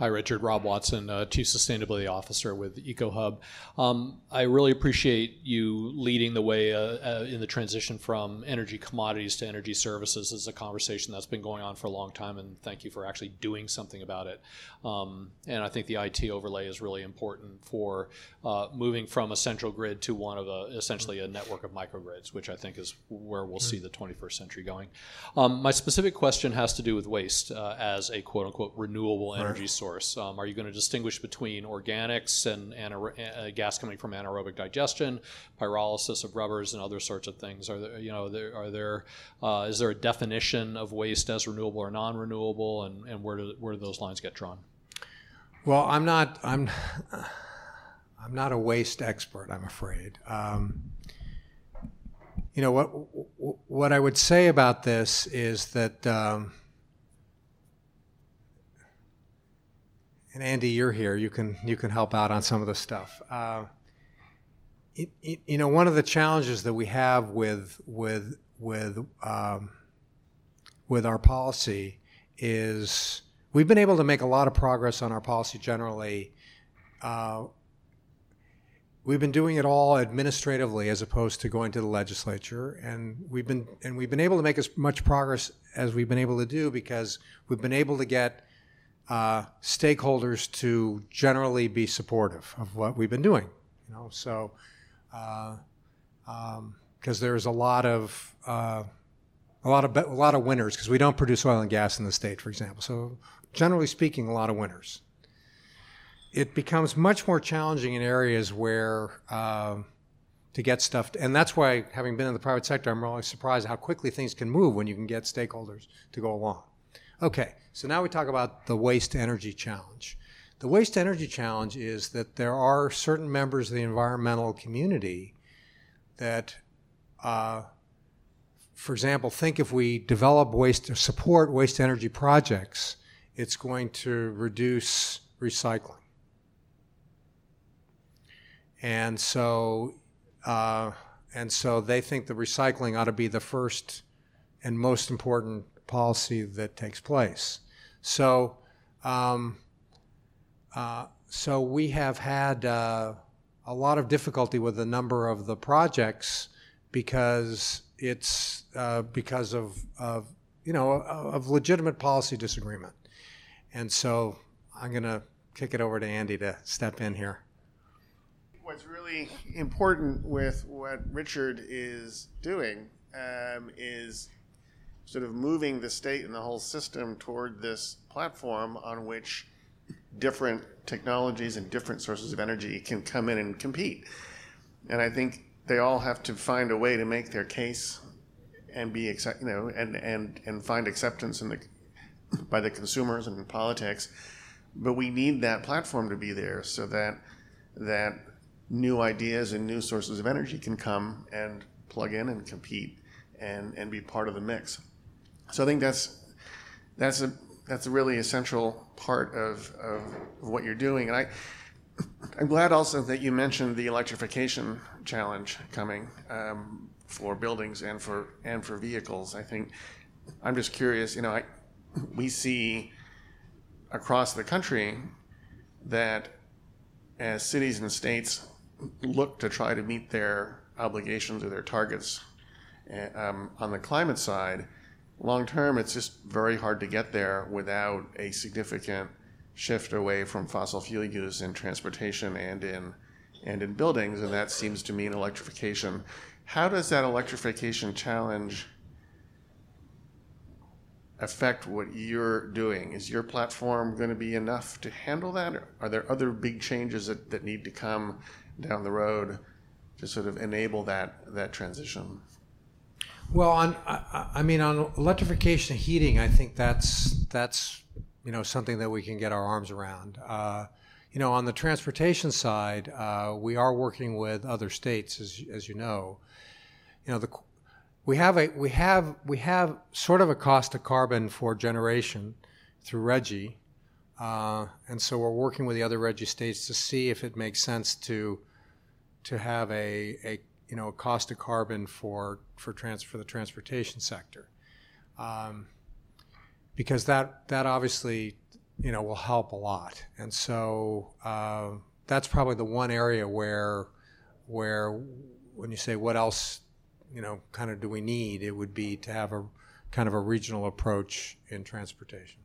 Hi, Richard. Rob Watson, Chief Sustainability Officer with EcoHub. I really appreciate you leading the way in the transition from energy commodities to energy services. This is a conversation that's been going on for a long time, and thank you for actually doing something about it. And I think the IT overlay is really important for moving from a central grid to one of essentially a network of microgrids, which I think is where we'll see the 21st century going. My specific question has to do with waste as a quote-unquote renewable energy source. Are you going to distinguish between organics and gas coming from anaerobic digestion, pyrolysis of rubbers, and other sorts of things? Is there a definition of waste as renewable or non-renewable, and where do those lines get drawn? Well, I'm not a waste expert, I'm afraid. What I would say about this is that. And Andy, you're here. You can help out on some of the stuff. One of the challenges that we have with our policy is we've been able to make a lot of progress on our policy generally. We've been doing it all administratively as opposed to going to the legislature, and we've been able to make as much progress as we've been able to do because we've been able to get. Stakeholders to generally be supportive of what we've been doing, because there's a lot of winners, because we don't produce oil and gas in the state, for example. So generally speaking, a lot of winners. It becomes much more challenging in areas where to get stuff, and that's why, having been in the private sector, I'm really surprised how quickly things can move when you can get stakeholders to go along. Okay, so now we talk about the waste energy challenge. The waste energy challenge is that there are certain members of the environmental community that, for example, think if we develop waste or support waste energy projects, it's going to reduce recycling. And so they think the recycling ought to be the first and most important policy that takes place. So we have had a lot of difficulty with a number of the projects because of legitimate policy disagreement. And so I'm going to kick it over to Andy to step in here. What's really important with what Richard is doing is sort of moving the state and the whole system toward this platform on which different technologies and different sources of energy can come in and compete. And I think they all have to find a way to make their case and be and find acceptance by the consumers and in politics. But we need that platform to be there so that new ideas and new sources of energy can come and plug in and compete and be part of the mix. So I think that's a really essential part of what you're doing. And I'm glad also that you mentioned the electrification challenge coming for buildings and for vehicles. I think I'm just curious. We see across the country that as cities and states look to try to meet their obligations or their targets on the climate side, long term, it's just very hard to get there without a significant shift away from fossil fuel use in transportation and in buildings, and that seems to mean electrification. How does that electrification challenge affect what you're doing? Is your platform going to be enough to handle that? Or are there other big changes that need to come down the road to sort of enable that transition? Well, on electrification of heating, I think that's something that we can get our arms around. On the transportation side, we are working with other states, as you know. We have sort of a cost of carbon for generation through RGGI, and so we're working with the other RGGI states to see if it makes sense to have a cost of carbon for the transportation sector, because that obviously you know, will help a lot. And so that's probably the one area where when you say what else, you know, kind of do we need, it would be to have a kind of a regional approach in transportation.